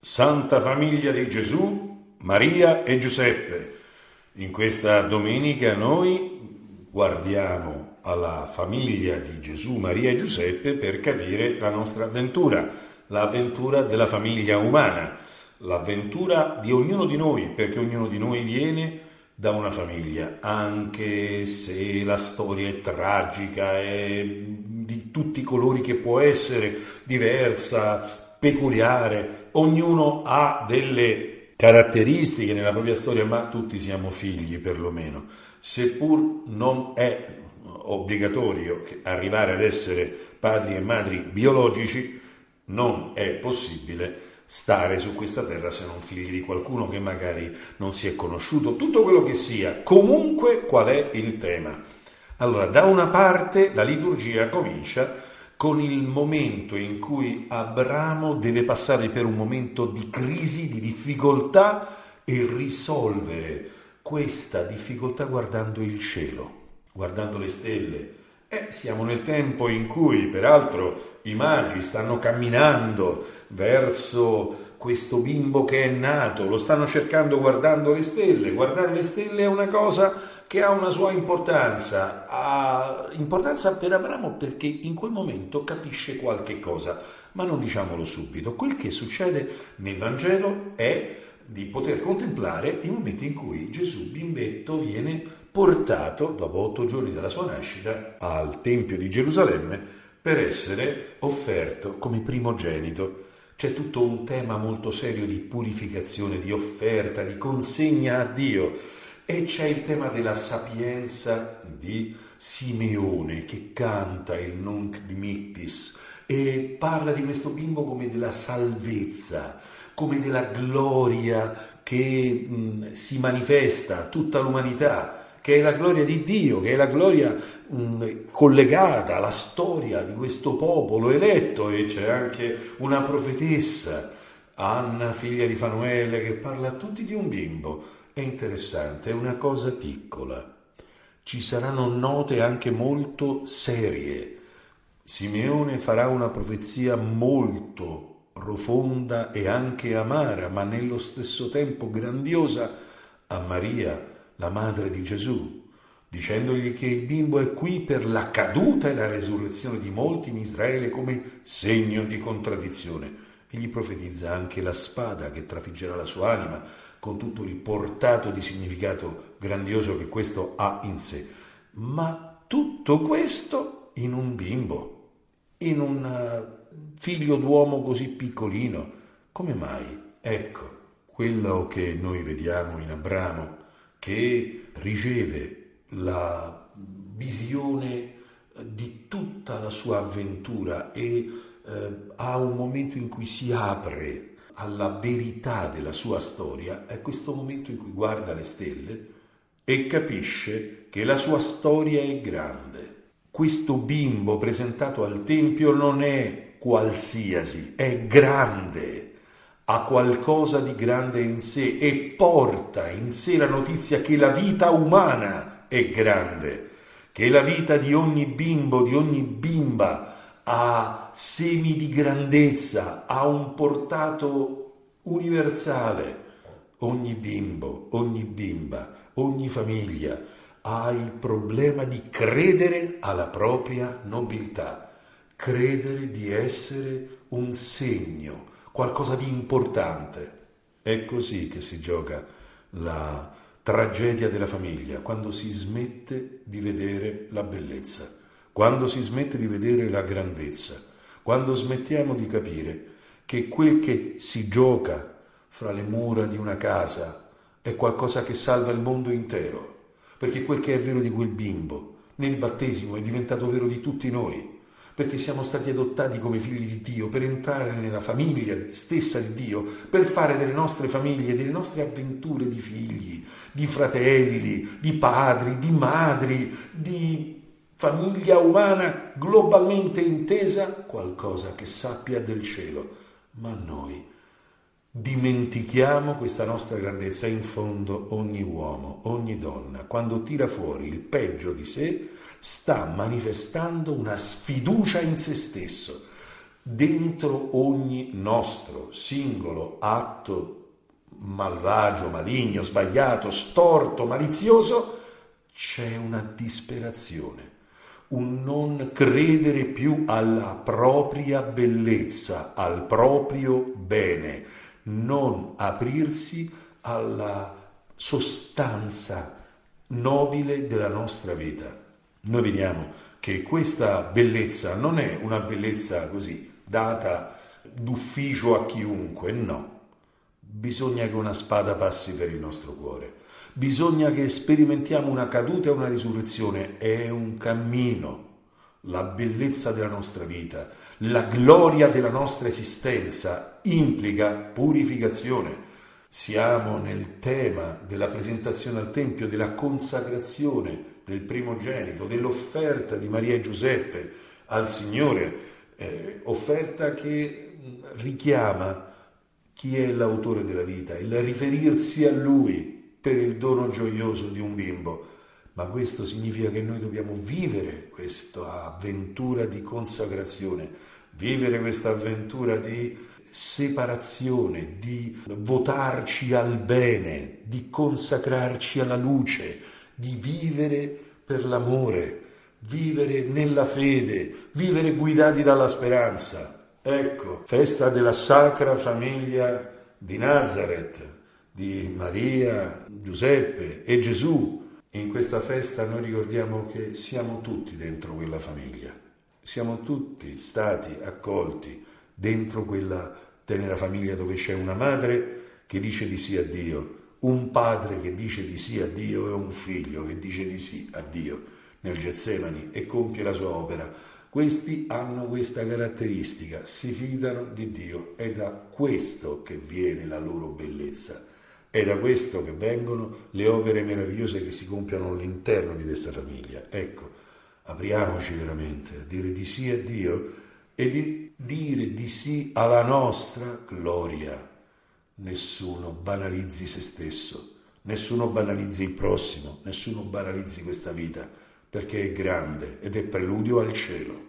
Santa Famiglia di Gesù, Maria e Giuseppe. In questa domenica noi guardiamo alla famiglia di Gesù, Maria e Giuseppe per capire la nostra avventura, l'avventura della famiglia umana, l'avventura di ognuno di noi, perché ognuno di noi viene da una famiglia, anche se la storia è tragica, è di tutti i colori che può essere, diversa, peculiare, ognuno ha delle caratteristiche nella propria storia, ma tutti siamo figli perlomeno, seppur non è obbligatorio arrivare ad essere padri e madri biologici, non è possibile stare su questa terra se non figli di qualcuno che magari non si è conosciuto, tutto quello che sia, comunque qual è il tema. Allora, da una parte la liturgia comincia con il momento in cui Abramo deve passare per un momento di crisi, di difficoltà e risolvere questa difficoltà guardando il cielo, guardando le stelle. Siamo nel tempo in cui, peraltro, i magi stanno camminando verso questo bimbo che è nato, lo stanno cercando guardando le stelle. Guardare le stelle è una cosa che ha una sua importanza, ha importanza per Abramo perché in quel momento capisce qualche cosa, ma non diciamolo subito. Quel che succede nel Vangelo è di poter contemplare il momento in cui Gesù bimbetto viene portato, dopo 8 giorni dalla sua nascita, al Tempio di Gerusalemme per essere offerto come primogenito. C'è tutto un tema molto serio di purificazione, di offerta, di consegna a Dio. E c'è il tema della sapienza di Simeone che canta il Nunc Dimittis e parla di questo bimbo come della salvezza, come della gloria che si manifesta a tutta l'umanità, che è la gloria di Dio, che è la gloria collegata alla storia di questo popolo eletto. E c'è anche una profetessa, Anna, figlia di Fanuele, che parla a tutti di un bimbo. È interessante, è una cosa piccola. Ci saranno note anche molto serie. Simeone farà una profezia molto profonda e anche amara, ma nello stesso tempo grandiosa, a Maria, la madre di Gesù, dicendogli che il bimbo è qui per la caduta e la resurrezione di molti in Israele come segno di contraddizione. E gli profetizza anche la spada che trafiggerà la sua anima, con tutto il portato di significato grandioso che questo ha in sé. Ma tutto questo in un bimbo, in un figlio d'uomo così piccolino. Come mai? Ecco, quello che noi vediamo in Abramo, che riceve la visione di tutta la sua avventura e ha un momento in cui si apre alla verità della sua storia, è questo momento in cui guarda le stelle e capisce che la sua storia è grande. Questo bimbo presentato al Tempio non è qualsiasi, è grande, ha qualcosa di grande in sé e porta in sé la notizia che la vita umana è grande, che la vita di ogni bimbo, di ogni bimba ha semi di grandezza, ha un portato universale. Ogni bimbo, ogni bimba, ogni famiglia ha il problema di credere alla propria nobiltà, credere di essere un segno, qualcosa di importante. È così che si gioca la tragedia della famiglia, quando si smette di vedere la bellezza, quando si smette di vedere la grandezza, quando smettiamo di capire che quel che si gioca fra le mura di una casa è qualcosa che salva il mondo intero, perché quel che è vero di quel bimbo nel battesimo è diventato vero di tutti noi, perché siamo stati adottati come figli di Dio per entrare nella famiglia stessa di Dio, per fare delle nostre famiglie, delle nostre avventure di figli, di fratelli, di padri, di madri, di famiglia umana globalmente intesa, qualcosa che sappia del cielo. Ma noi dimentichiamo questa nostra grandezza. In fondo ogni uomo, ogni donna, quando tira fuori il peggio di sé, sta manifestando una sfiducia in se stesso. dentro ogni nostro singolo atto malvagio, maligno, sbagliato, storto, malizioso, c'è una disperazione, un non credere più alla propria bellezza, al proprio bene, non aprirsi alla sostanza nobile della nostra vita. Noi vediamo che questa bellezza non è una bellezza così, data d'ufficio a chiunque, no. Bisogna che una spada passi per il nostro cuore, bisogna che sperimentiamo una caduta e una risurrezione, è un cammino. La bellezza della nostra vita, la gloria della nostra esistenza implica purificazione. Siamo nel tema della presentazione al Tempio, della consacrazione del primogenito, dell'offerta di Maria e Giuseppe al Signore, offerta che richiama chi è l'autore della vita, il riferirsi a Lui per il dono gioioso di un bimbo. Ma questo significa che noi dobbiamo vivere questa avventura di consacrazione, vivere questa avventura di separazione, di votarci al bene, di consacrarci alla luce, di vivere per l'amore, vivere nella fede, vivere guidati dalla speranza. Ecco, festa della Sacra Famiglia di Nazareth, di Maria, Giuseppe e Gesù. In questa festa noi ricordiamo che siamo tutti dentro quella famiglia, siamo tutti stati accolti dentro quella tenera famiglia dove c'è una madre che dice di sì a Dio, un padre che dice di sì a Dio e un figlio che dice di sì a Dio nel Getsemani e compie la sua opera. Questi hanno questa caratteristica, si fidano di Dio, è da questo che viene la loro bellezza, è da questo che vengono le opere meravigliose che si compiono all'interno di questa famiglia. Ecco, apriamoci veramente a dire di sì a Dio e di dire di sì alla nostra gloria. Nessuno banalizzi se stesso, nessuno banalizzi il prossimo, nessuno banalizzi questa vita, perché è grande ed è preludio al cielo.